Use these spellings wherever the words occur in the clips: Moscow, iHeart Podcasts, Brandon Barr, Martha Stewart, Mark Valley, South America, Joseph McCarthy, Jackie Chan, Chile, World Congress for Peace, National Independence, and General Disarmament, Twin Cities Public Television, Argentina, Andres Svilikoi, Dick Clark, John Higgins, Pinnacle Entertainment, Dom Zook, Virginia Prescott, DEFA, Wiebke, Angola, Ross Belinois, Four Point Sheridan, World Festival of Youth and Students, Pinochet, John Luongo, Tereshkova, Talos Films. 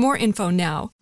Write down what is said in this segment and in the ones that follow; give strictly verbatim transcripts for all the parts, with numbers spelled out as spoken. more info now.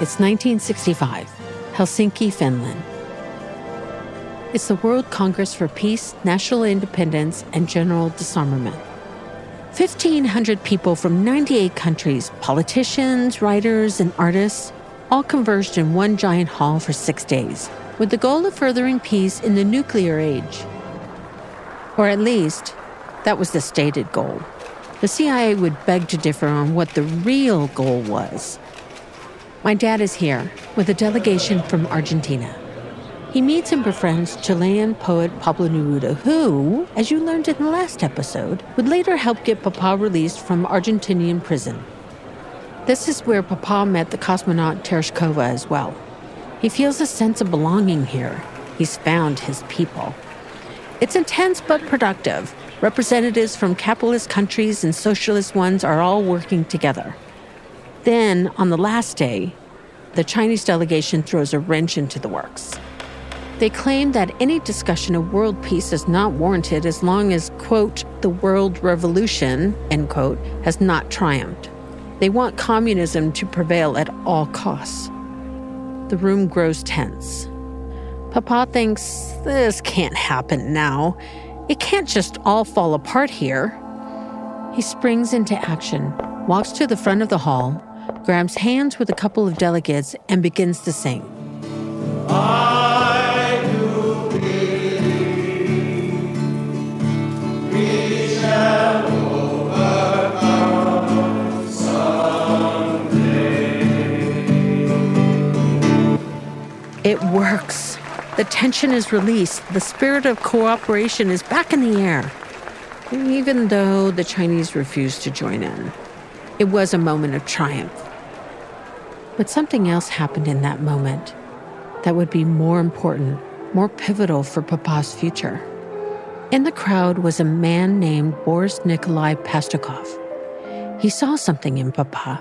It's nineteen sixty-five, Helsinki, Finland. It's the World Congress for Peace, National Independence, and General Disarmament. fifteen hundred people from ninety-eight countries, politicians, writers, and artists, all converged in one giant hall for six days, with the goal of furthering peace in the nuclear age. Or at least, that was the stated goal. The C I A would beg to differ on what the real goal was. My dad is here with a delegation from Argentina. He meets and befriends Chilean poet Pablo Neruda, who, as you learned in the last episode, would later help get Papa released from Argentinian prison. This is where Papa met the cosmonaut Tereshkova as well. He feels a sense of belonging here. He's found his people. It's intense but productive. Representatives from capitalist countries and socialist ones are all working together. Then, on the last day, the Chinese delegation throws a wrench into the works. They claim that any discussion of world peace is not warranted as long as, quote, the world revolution, end quote, has not triumphed. They want communism to prevail at all costs. The room grows tense. Papa thinks this can't happen now. It can't just all fall apart here. He springs into action, walks to the front of the hall, grabs hands with a couple of delegates, and begins to sing. I do believe we shall It works. The tension is released. The spirit of cooperation is back in the air, even though the Chinese refused to join in. It was a moment of triumph. But something else happened in that moment that would be more important, more pivotal for Papa's future. In the crowd was a man named Boris Nikolai Pastukhov. He saw something in Papa.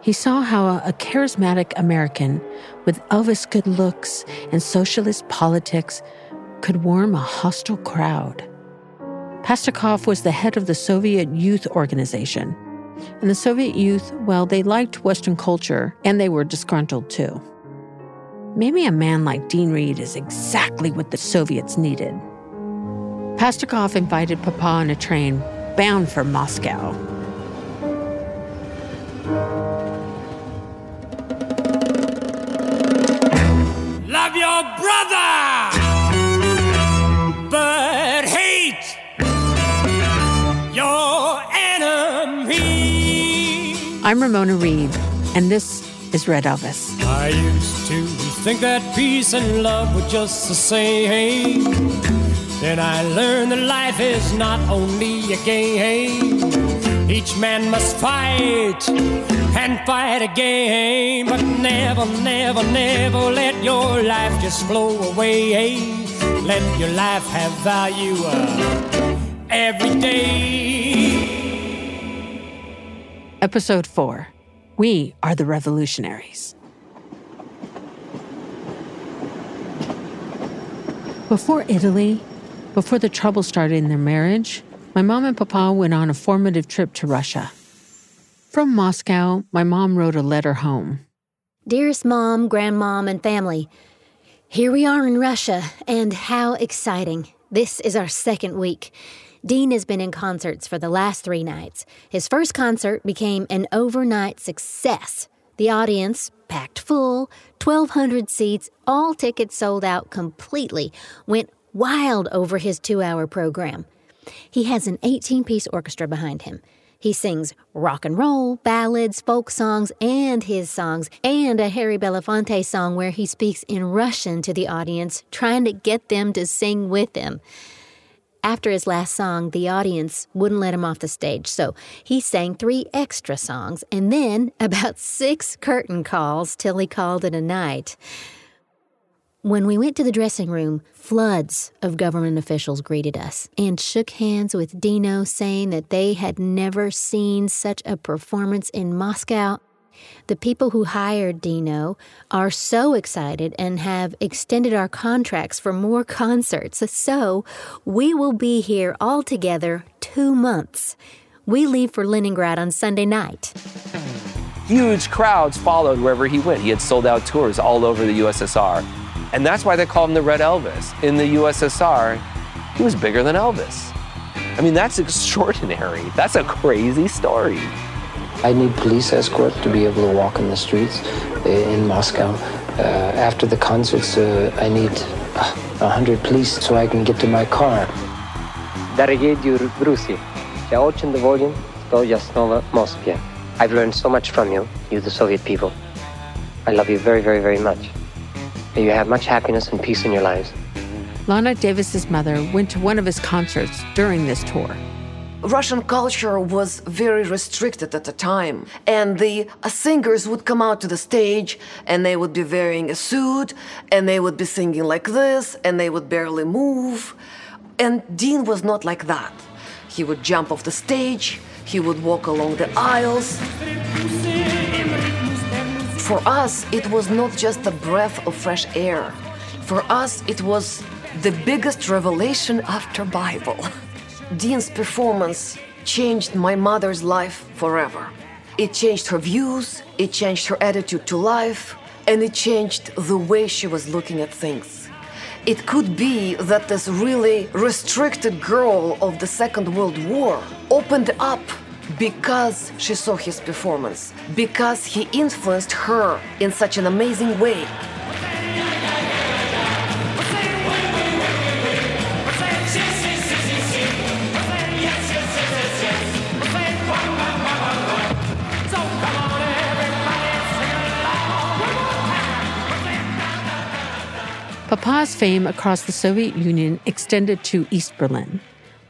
He saw how a charismatic American with Elvis good looks and socialist politics could warm a hostile crowd. Pastukhov was the head of the Soviet Youth Organization. And the Soviet youth, well, they liked Western culture, and they were disgruntled too. Maybe a man like Dean Reed is exactly what the Soviets needed. Pastukhov invited Papa on a train bound for Moscow. Love your brother, but hate your enemy. I'm Ramona Reed, and this is Red Elvis. I used to think that peace and love were just the same. Then I learned that life is not only a game. Each man must fight and fight again, but never, never, never let your life just flow away. Let your life have value every day. Episode four. We are the revolutionaries. Before Italy, before the trouble started in their marriage, my mom and papa went on a formative trip to Russia. From Moscow, my mom wrote a letter home. Dearest Mom, Grandmom, and family, here we are in Russia, and how exciting. This is our second week. Dean has been in concerts for the last three nights. His first concert became an overnight success. The audience, packed full, twelve hundred seats, all tickets sold out completely, went wild over his two-hour program. He has an eighteen-piece orchestra behind him. He sings rock and roll, ballads, folk songs, and his songs, and a Harry Belafonte song where he speaks in Russian to the audience, trying to get them to sing with him. After his last song, the audience wouldn't let him off the stage, so he sang three extra songs and then about six curtain calls till he called it a night. When we went to the dressing room, floods of government officials greeted us and shook hands with Dino, saying that they had never seen such a performance in Moscow. The people who hired Dino are so excited and have extended our contracts for more concerts. So we will be here all together two months. We leave for Leningrad on Sunday night. Huge crowds followed wherever he went. He had sold out tours all over the U S S R. And that's why they call him the Red Elvis. In the U S S R, he was bigger than Elvis. I mean, that's extraordinary. That's a crazy story. I need police escort to be able to walk in the streets in Moscow. Uh, after the concerts, uh, I need one hundred police so I can get to my car. Дорогие друзья, я очень доволен, что я снова в Москве. I've learned so much from you, you the Soviet people. I love you very, very, very much. May you have much happiness and peace in your lives. Lana Davis's mother went to one of his concerts during this tour. Russian culture was very restricted at the time, and the uh, singers would come out to the stage, and they would be wearing a suit, and they would be singing like this, and they would barely move. And Dean was not like that. He would jump off the stage, he would walk along the aisles. For us, it was not just a breath of fresh air. For us, it was the biggest revelation after Bible. Dean's performance changed my mother's life forever. It changed her views, it changed her attitude to life, and it changed the way she was looking at things. It could be that this really restricted girl of the Second World War opened up because she saw his performance, because he influenced her in such an amazing way. Papa's fame across the Soviet Union extended to East Berlin,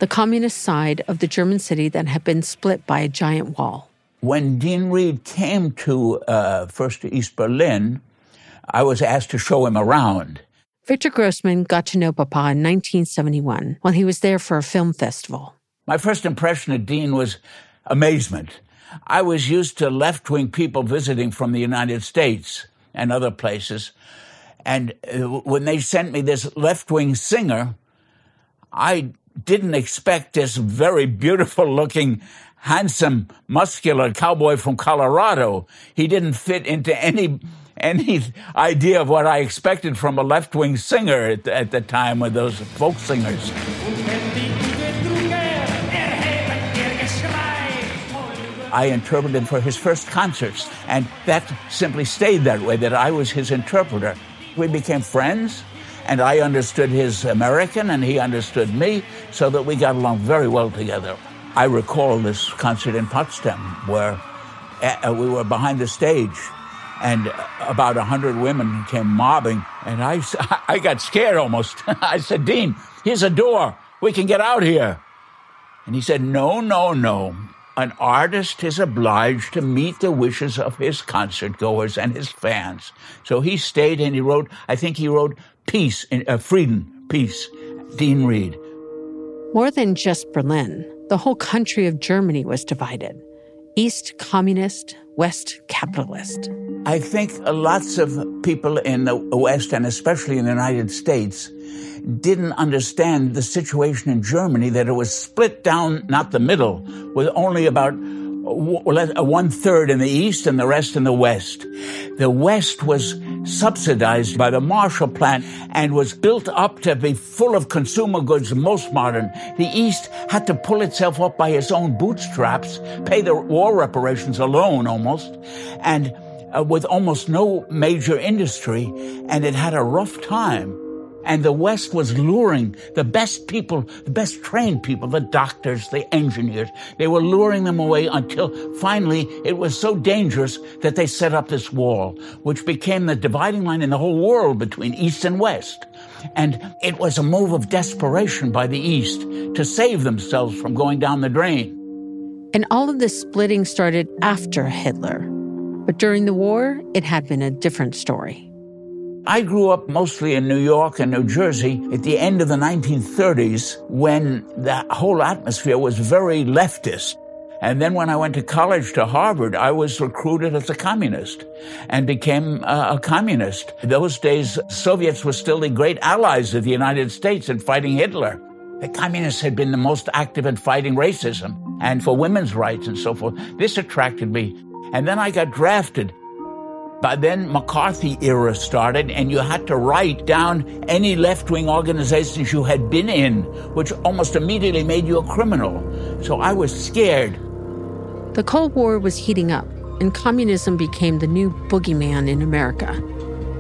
the communist side of the German city that had been split by a giant wall. When Dean Reed came to uh, first to East Berlin, I was asked to show him around. Victor Grossman got to know Papa in nineteen seventy-one while he was there for a film festival. My first impression of Dean was amazement. I was used to left-wing people visiting from the United States and other places. And when they sent me this left-wing singer, I didn't expect this very beautiful-looking, handsome, muscular cowboy from Colorado. He didn't fit into any any idea of what I expected from a left-wing singer at, at the time with those folk singers. I interpreted for his first concerts, and that simply stayed that way, that I was his interpreter. We became friends, and I understood his American, and he understood me, so that we got along very well together. I recall this concert in Potsdam, where uh, we were behind the stage, and about one hundred women came mobbing, and I, I got scared almost. I said, "Dean, here's a door. We can get out here." And he said, "No, no, no. an artist is obliged to meet the wishes of his concertgoers and his fans. So he stayed and he wrote, I think he wrote Peace, uh, Freedom, Peace, Dean Reed. More than just Berlin, the whole country of Germany was divided. East communist, West capitalist. I think lots of people in the West, and especially in the United States, didn't understand the situation in Germany, that it was split down, not the middle, with only about one-third in the East and the rest in the West. The West was subsidized by the Marshall Plan and was built up to be full of consumer goods, most modern. The East had to pull itself up by its own bootstraps, pay the war reparations alone almost, and uh, with almost no major industry, and it had a rough time. And the West was luring the best people, the best trained people, the doctors, the engineers. They were luring them away until finally it was so dangerous that they set up this wall, which became the dividing line in the whole world between East and West. And it was a move of desperation by the East to save themselves from going down the drain. And all of this splitting started after Hitler. But during the war, it had been a different story. I grew up mostly in New York and New Jersey at the end of the nineteen thirties, when the whole atmosphere was very leftist. And then when I went to college to Harvard, I was recruited as a communist and became uh, a communist. In those days, Soviets were still the great allies of the United States in fighting Hitler. The communists had been the most active in fighting racism and for women's rights and so forth. This attracted me. And then I got drafted. By then, McCarthy era started, and you had to write down any left-wing organizations you had been in, which almost immediately made you a criminal. So I was scared. The Cold War was heating up, and communism became the new boogeyman in America.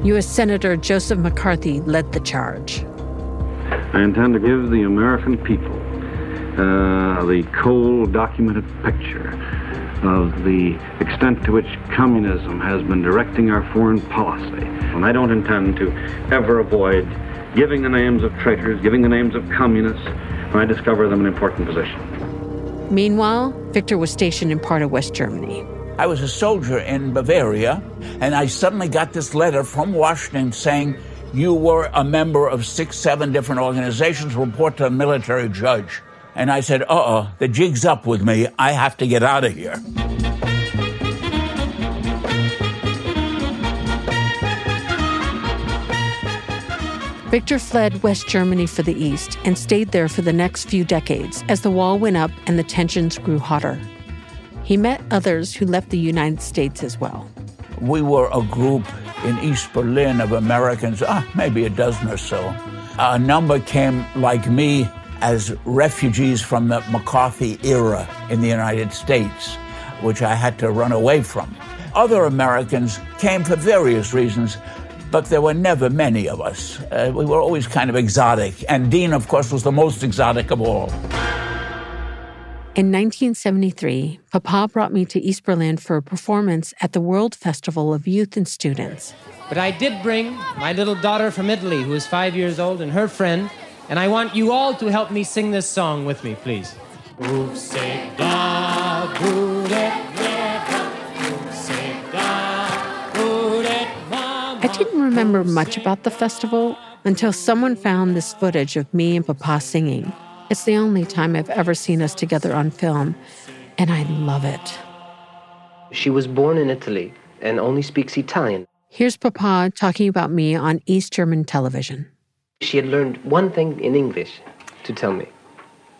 U S Senator Joseph McCarthy led the charge. I intend to give the American people uh, the cold, documented picture of the extent to which communism has been directing our foreign policy. And I don't intend to ever avoid giving the names of traitors, giving the names of communists, when I discover them in an important position. Meanwhile, Victor was stationed in part of West Germany. I was a soldier in Bavaria, and I suddenly got this letter from Washington saying, you were a member of six, seven different organizations, report to a military judge. And I said, uh-oh, the jig's up with me. I have to get out of here. Victor fled West Germany for the East and stayed there for the next few decades as the wall went up and the tensions grew hotter. He met others who left the United States as well. We were a group in East Berlin of Americans, ah, maybe a dozen or so. A number came, like me, as refugees from the McCarthy era in the United States, which I had to run away from. Other Americans came for various reasons, but there were never many of us. Uh, we were always kind of exotic, and Dean, of course, was the most exotic of all. In nineteen seventy-three, Papa brought me to East Berlin for a performance at the World Festival of Youth and Students. But I did bring my little daughter from Italy, who is five years old, and her friend, and I want you all to help me sing this song with me, please. I didn't remember much about the festival until someone found this footage of me and Papa singing. It's the only time I've ever seen us together on film, and I love it. She was born in Italy and only speaks Italian. Here's Papa talking about me on East German television. She had learned one thing in English to tell me.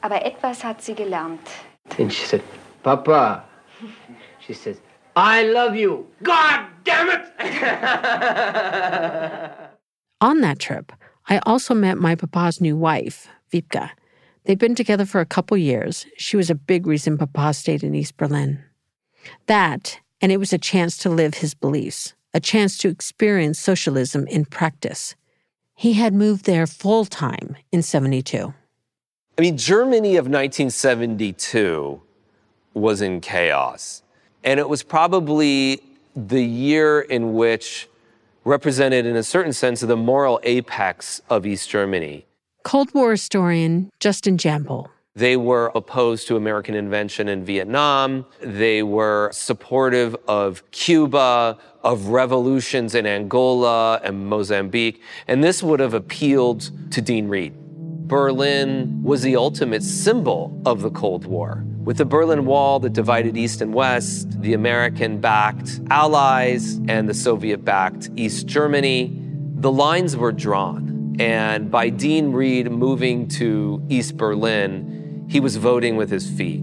Aber etwas hat sie gelernt. And she said, Papa, she says, I love you. God damn it! On that trip, I also met my Papa's new wife, Wiebke. They'd been together for a couple years. She was a big reason Papa stayed in East Berlin. That, and it was a chance to live his beliefs, a chance to experience socialism in practice. He had moved there full-time in seventy-two. I mean, Germany of nineteen seventy-two was in chaos. And it was probably the year in which represented, in a certain sense, the moral apex of East Germany. Cold War historian Justin Jamble. They were opposed to American intervention in Vietnam. They were supportive of Cuba, of revolutions in Angola and Mozambique. And this would have appealed to Dean Reed. Berlin was the ultimate symbol of the Cold War. With the Berlin Wall that divided East and West, the American-backed Allies and the Soviet-backed East Germany, the lines were drawn. And by Dean Reed moving to East Berlin, he was voting with his feet.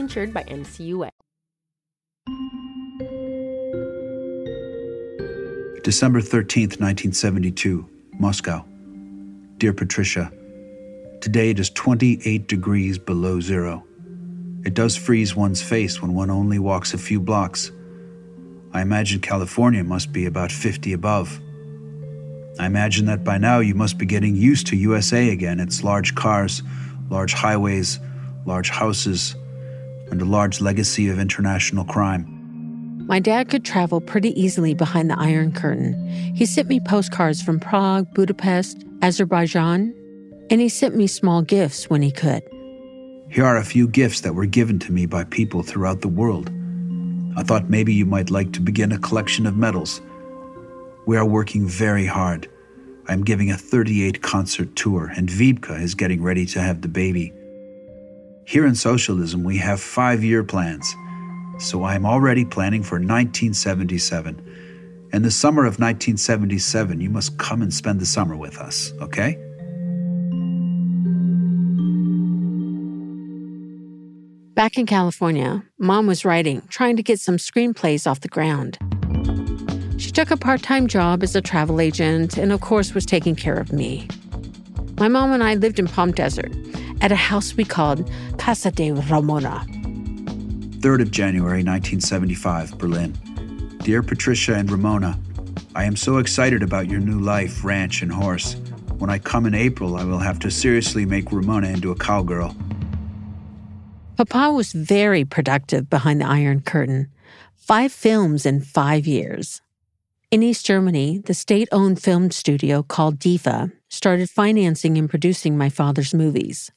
insured by N C U A. December thirteenth, nineteen seventy-two, Moscow. Dear Patricia, today it is twenty-eight degrees below zero. It does freeze one's face when one only walks a few blocks. I imagine California must be about fifty above. I imagine that by now you must be getting used to U S A again, its large cars, large highways, large houses, and a large legacy of international crime. My dad could travel pretty easily behind the Iron Curtain. He sent me postcards from Prague, Budapest, Azerbaijan, and he sent me small gifts when he could. Here are a few gifts that were given to me by people throughout the world. I thought maybe you might like to begin a collection of medals. We are working very hard. I am giving a thirty-eight concert tour, and Wiebke is getting ready to have the baby. Here in socialism, we have five-year plans. So I am already planning for nineteen seventy-seven. In the summer of nineteen seventy-seven, you must come and spend the summer with us, okay? Back in California, Mom was writing, trying to get some screenplays off the ground. She took a part-time job as a travel agent and, of course, was taking care of me. My mom and I lived in Palm Desert at a house we called Casa de Ramona. third of January, nineteen seventy-five, Berlin. Dear Patricia and Ramona, I am so excited about your new life, ranch, and horse. When I come in April, I will have to seriously make Ramona into a cowgirl. Papa was very productive behind the Iron Curtain. Five films in five years. In East Germany, the state-owned film studio called DEFA started financing and producing my father's movies.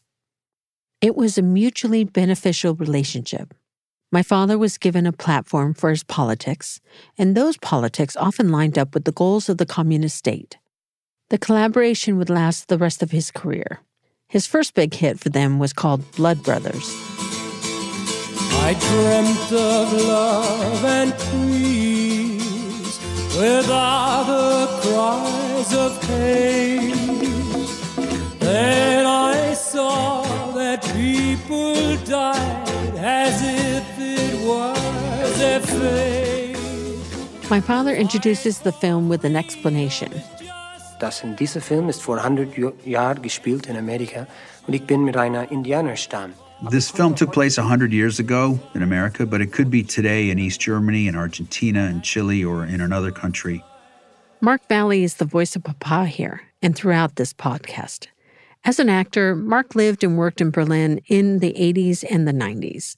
It was a mutually beneficial relationship. My father was given a platform for his politics, and those politics often lined up with the goals of the communist state. The collaboration would last the rest of his career. His first big hit for them was called Blood Brothers. I dreamt of love and peace without the cries of pain. Then I saw that people died as if My father introduces the film with an explanation. Das in dieser Film ist vor hundert Jahren gespielt in Amerika und ich bin mit einer Indianerstamm. This film took place one hundred years ago in America, but it could be today in East Germany, in Argentina, in Chile, or in another country. Mark Valley is the voice of Papa here and throughout this podcast. As an actor, Mark lived and worked in Berlin in the eighties and the nineties.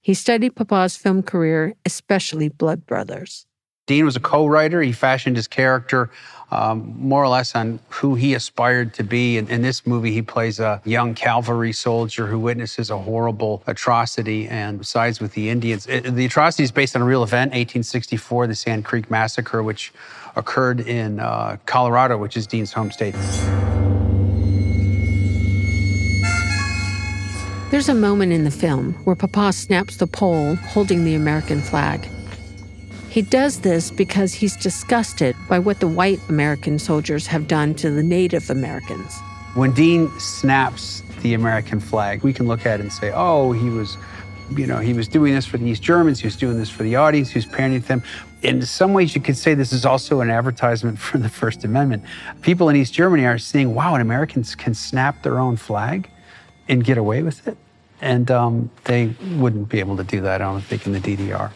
He studied Papa's film career, especially Blood Brothers. Dean was a co-writer. He fashioned his character um, more or less on who he aspired to be. In, in this movie, he plays a young cavalry soldier who witnesses a horrible atrocity and sides with the Indians. It, the atrocity is based on a real event, eighteen sixty-four, the Sand Creek Massacre, which occurred in uh, Colorado, which is Dean's home state. There's a moment in the film where Papa snaps the pole holding the American flag. He does this because he's disgusted by what the white American soldiers have done to the Native Americans. When Dean snaps the American flag, we can look at it and say, oh, he was, you know, he was doing this for the East Germans, he was doing this for the audience, he was parenting them. In some ways, you could say this is also an advertisement for the First Amendment. People in East Germany are seeing, wow, an American can snap their own flag and get away with it. And um, they wouldn't be able to do that, I don't think, in the D D R.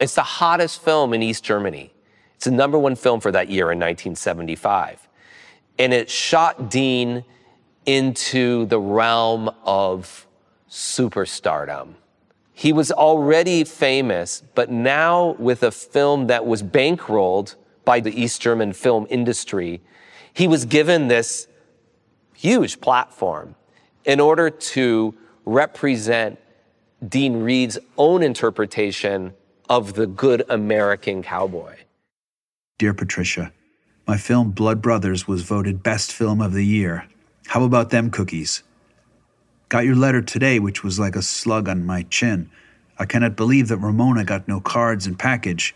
It's the hottest film in East Germany. It's the number one film for that year in nineteen seventy-five. And it shot Dean into the realm of superstardom. He was already famous, but now with a film that was bankrolled by the East German film industry, he was given this huge platform in order to represent Dean Reed's own interpretation of the good American cowboy. Dear Patricia, my film Blood Brothers was voted best film of the year. How about them cookies? Got your letter today, which was like a slug on my chin. I cannot believe that Ramona got no cards and package.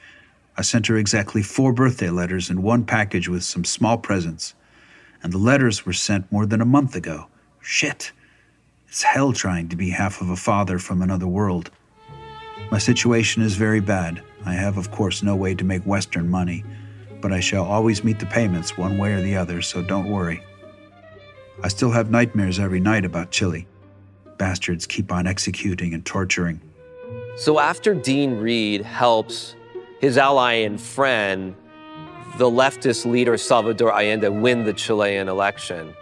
I sent her exactly four birthday letters and one package with some small presents. And the letters were sent more than a month ago. Shit. It's hell trying to be half of a father from another world. My situation is very bad. I have, of course, no way to make Western money, but I shall always meet the payments one way or the other, so don't worry. I still have nightmares every night about Chile. Bastards keep on executing and torturing. So after Dean Reed helps his ally and friend, the leftist leader Salvador Allende, win the Chilean election,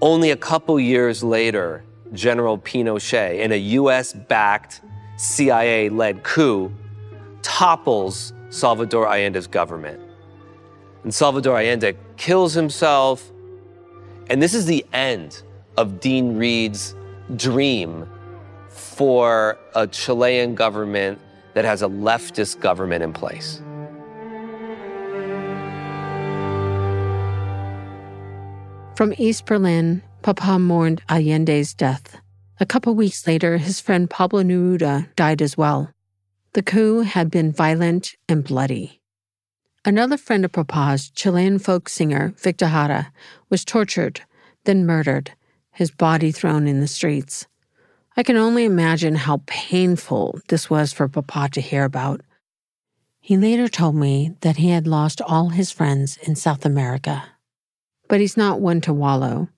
only a couple years later, General Pinochet, in a U S-backed C I A-led coup, topples Salvador Allende's government. And Salvador Allende kills himself. And this is the end of Dean Reed's dream for a Chilean government that has a leftist government in place. From East Berlin, Papa mourned Allende's death. A couple weeks later, his friend Pablo Neruda died as well. The coup had been violent and bloody. Another friend of Papa's, Chilean folk singer Victor Jara, was tortured, then murdered, his body thrown in the streets. I can only imagine how painful this was for Papa to hear about. He later told me that he had lost all his friends in South America. But he's not one to wallow.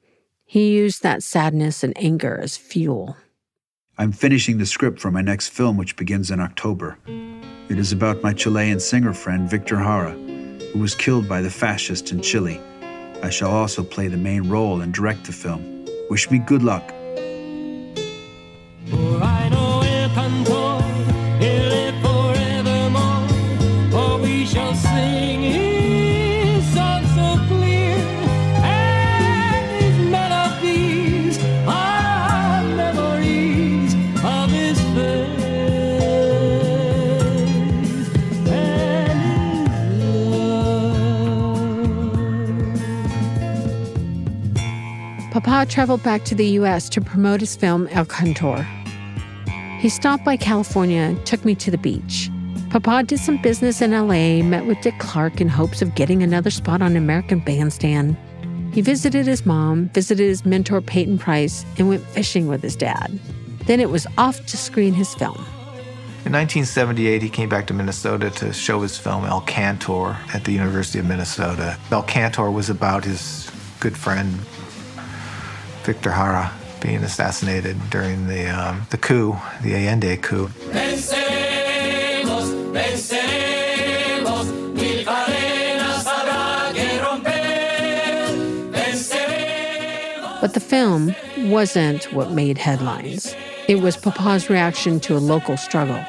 He used that sadness and anger as fuel. I'm finishing the script for my next film, which begins in October. It is about my Chilean singer friend, Victor Jara, who was killed by the fascists in Chile. I shall also play the main role and direct the film. Wish me good luck. Papa traveled back to the U S to promote his film El Cantor. He stopped by California, took me to the beach. Papa did some business in L A, met with Dick Clark in hopes of getting another spot on American Bandstand. He visited his mom, visited his mentor Peyton Price, and went fishing with his dad. Then it was off to screen his film. In nineteen seventy-eight, he came back to Minnesota to show his film El Cantor at the University of Minnesota. El Cantor was about his good friend, Victor Jara, being assassinated during the um, the coup, the Allende coup. Pensemos, pensemos, mil cadenas habrá que romper. Pensemos. But the film wasn't what made headlines. It was Papa's reaction to a local struggle.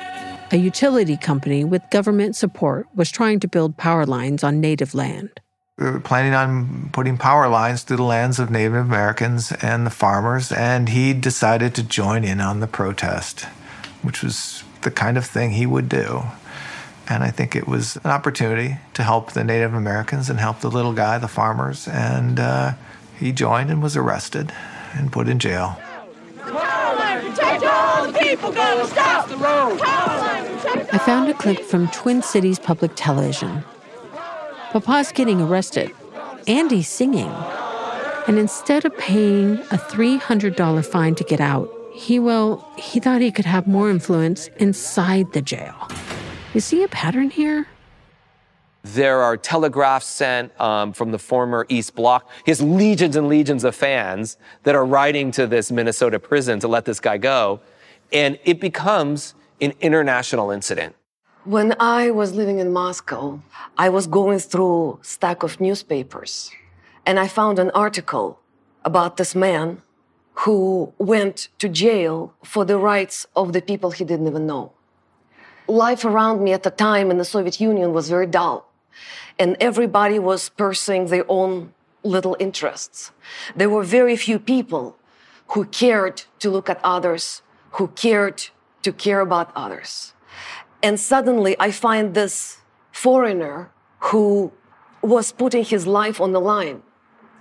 a utility company with government support was trying to build power lines on native land. We were planning on putting power lines through the lands of Native Americans and the farmers, and he decided to join in on the protest, which was the kind of thing he would do. And I think it was an opportunity to help the Native Americans and help the little guy, the farmers. And uh, he joined and was arrested and put in jail. I found a clip from Twin Cities Public Television. Papa's getting arrested. Andy's singing. And instead of paying a three hundred dollars fine to get out, he, well, he thought he could have more influence inside the jail. You see a pattern here? There are telegraphs sent um, from the former East Bloc. He has legions and legions of fans that are writing to this Minnesota prison to let this guy go. And it becomes an international incident. When I was living in Moscow, I was going through a stack of newspapers. And I found an article about this man who went to jail for the rights of the people he didn't even know. Life around me at the time in the Soviet Union was very dull, and everybody was pursuing their own little interests. There were very few people who cared to look at others, who cared to care about others. And suddenly I find this foreigner who was putting his life on the line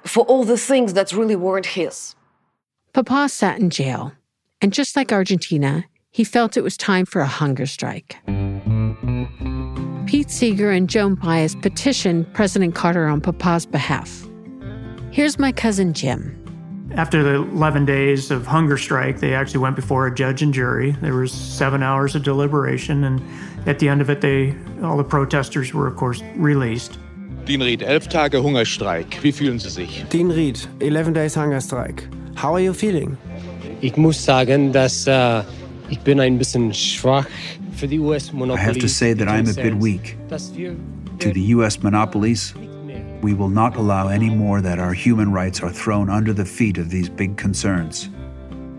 for all the things that really weren't his. Papa sat in jail, and just like Argentina, he felt it was time for a hunger strike. Pete Seeger and Joan Baez petitioned President Carter on Papa's behalf. Here's my cousin Jim. After the eleven days of hunger strike, they actually went before a judge and jury. There was seven hours of deliberation, and at the end of it, they all the protesters were, of course, released. Dean Reed, elf Tage Hungerstreik. Wie fühlen Sie sich? Dean Reed, eleven days Hungerstreik. How are you feeling? Ich muss sagen, dass... Uh, I have to say that I am a bit weak. To the U S monopolies, we will not allow any more that our human rights are thrown under the feet of these big concerns.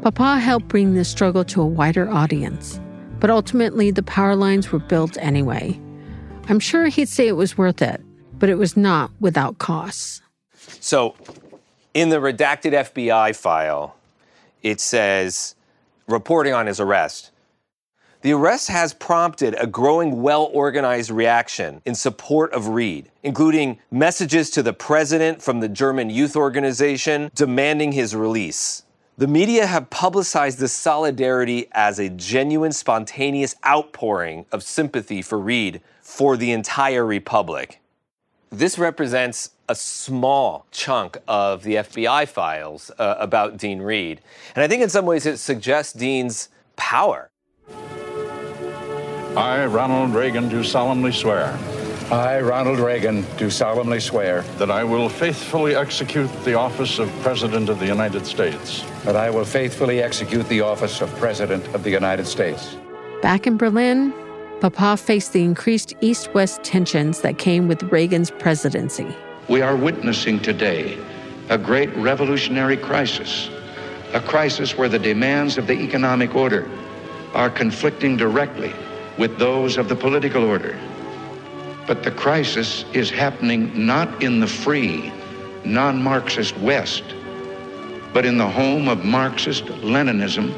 Papa helped bring this struggle to a wider audience, but ultimately the power lines were built anyway. I'm sure he'd say it was worth it, but it was not without costs. So, in the redacted F B I file, it says... reporting on his arrest. The arrest has prompted a growing well-organized reaction in support of Reed, including messages to the president from the German youth organization demanding his release. The media have publicized this solidarity as a genuine, spontaneous outpouring of sympathy for Reed for the entire republic. This represents a small chunk of the F B I files uh, about Dean Reed. And I think in some ways it suggests Dean's power. I, Ronald Reagan, do solemnly swear. I, Ronald Reagan, do solemnly swear. That I will faithfully execute the office of President of the United States. That I will faithfully execute the office of President of the United States. Back in Berlin, Papa faced the increased East-West tensions that came with Reagan's presidency. We are witnessing today a great revolutionary crisis, a crisis where the demands of the economic order are conflicting directly with those of the political order. But the crisis is happening not in the free, non-Marxist West, but in the home of Marxist Leninism,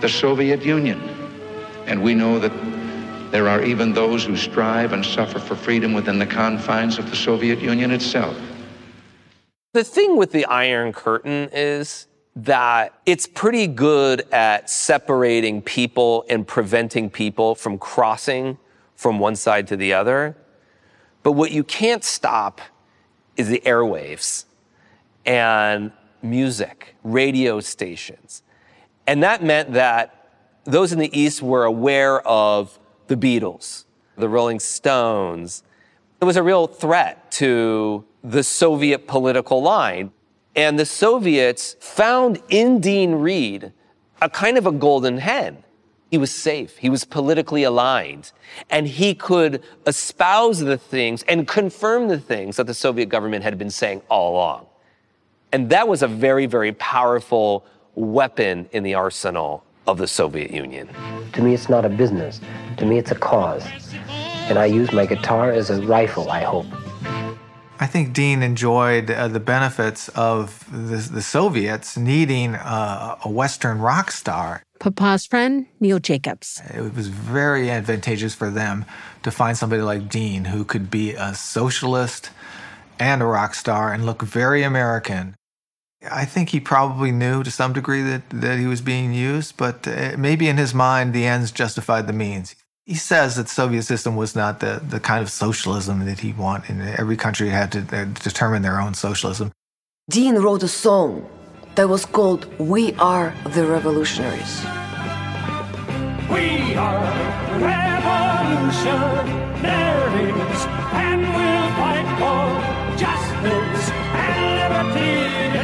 the Soviet Union. And we know that there are even those who strive and suffer for freedom within the confines of the Soviet Union itself. The thing with the Iron Curtain is that it's pretty good at separating people and preventing people from crossing from one side to the other. But what you can't stop is the airwaves and music, radio stations. And that meant that those in the East were aware of the Beatles, the Rolling Stones. It was a real threat to the Soviet political line. And the Soviets found in Dean Reed a kind of a golden hen. He was safe. He was politically aligned. And he could espouse the things and confirm the things that the Soviet government had been saying all along. And that was a very, very powerful weapon in the arsenal of the Soviet Union. To me, it's not a business. To me, it's a cause. And I use my guitar as a rifle, I hope. I think Dean enjoyed uh, the benefits of the, the Soviets needing uh, a Western rock star. Papa's friend, Neil Jacobs. It was very advantageous for them to find somebody like Dean who could be a socialist and a rock star and look very American. I think he probably knew to some degree that, that he was being used, but uh, maybe in his mind, the ends justified the means. He says that the Soviet system was not the, the kind of socialism that he wanted, and every country had to uh, determine their own socialism. Dean wrote a song that was called We Are the Revolutionaries. We are revolutionaries, and we'll fight for justice and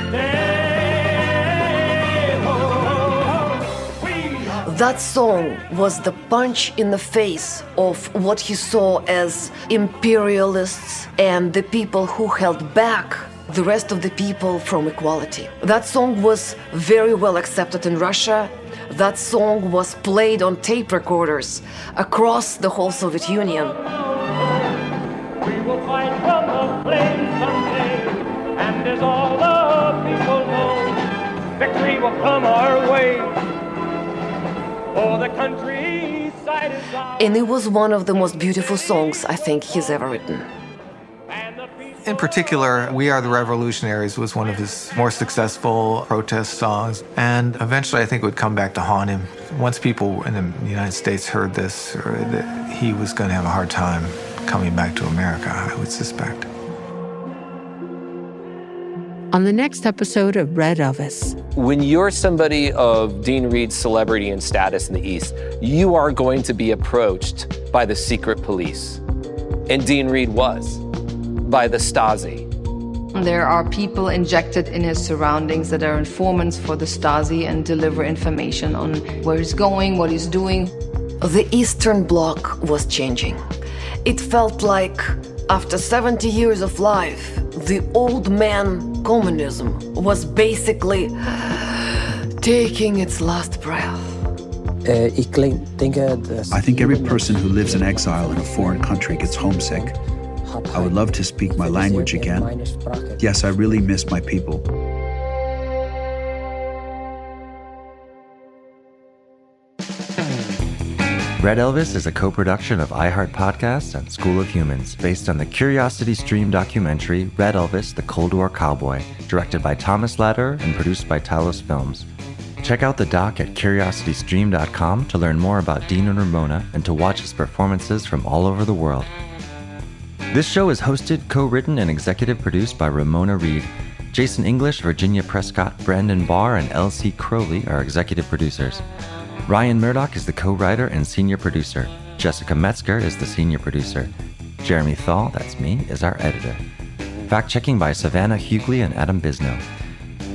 liberty today. Oh, oh, oh. We are. That song was the punch in the face of what he saw as imperialists and the people who held back the rest of the people from equality. That song was very well accepted in Russia. That song was played on tape recorders across the whole Soviet Union. We will fight from the flames someday, and as all the people know, victory will come our way, for the countryside is ours. And it was one of the most beautiful songs I think he's ever written. In particular, We Are the Revolutionaries was one of his more successful protest songs, and eventually I think it would come back to haunt him. Once people in the United States heard this, he was going to have a hard time coming back to America, I would suspect. On the next episode of Red Elvis. When you're somebody of Dean Reed's celebrity and status in the East, you are going to be approached by the secret police. And Dean Reed was. By the Stasi. There are people injected in his surroundings that are informants for the Stasi and deliver information on where he's going, what he's doing. The Eastern Bloc was changing. It felt like after seventy years of life, the old man communism was basically taking its last breath. Uh, I think every person who lives in exile in a foreign country gets homesick. I would love to speak my language again. Yes, I really miss my people. Red Elvis is a co-production of iHeart Podcasts and School of Humans, based on the Curiosity Stream documentary Red Elvis, the Cold War Cowboy, directed by Thomas Latter and produced by Talos Films. Check out the doc at curiosity stream dot com to learn more about Dean and Ramona and to watch his performances from all over the world. This show is hosted, co-written, and executive produced by Ramona Reed. Jason English, Virginia Prescott, Brandon Barr, and L C Crowley are executive producers. Ryan Murdoch is the co-writer and senior producer. Jessica Metzger is the senior producer. Jeremy Thal, that's me, is our editor. Fact-checking by Savannah Hughley and Adam Bisno.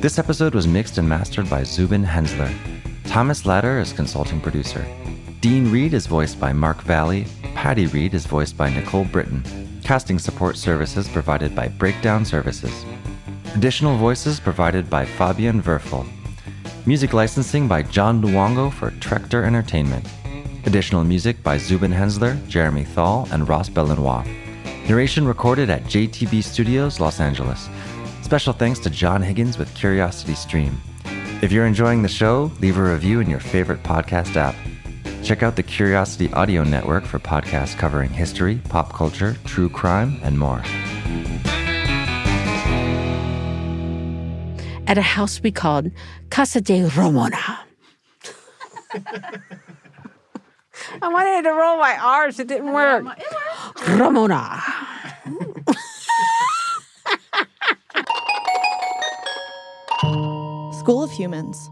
This episode was mixed and mastered by Zubin Hensler. Thomas Latter is consulting producer. Dean Reed is voiced by Mark Valley. Patty Reed is voiced by Nicole Britton. Casting support services provided by Breakdown Services. Additional voices provided by Fabian Werfel. Music licensing by John Luongo for Trektor Entertainment. Additional music by Zubin Hensler, Jeremy Thal, and Ross Belinois. Narration recorded at J T B Studios, Los Angeles. Special thanks to John Higgins with Curiosity Stream. If you're enjoying the show, leave a review in your favorite podcast app. Check out the Curiosity Audio Network for podcasts covering history, pop culture, true crime, and more. At a house we called Casa de Ramona. I wanted to roll my R's. It didn't work. Ramona. School of Humans.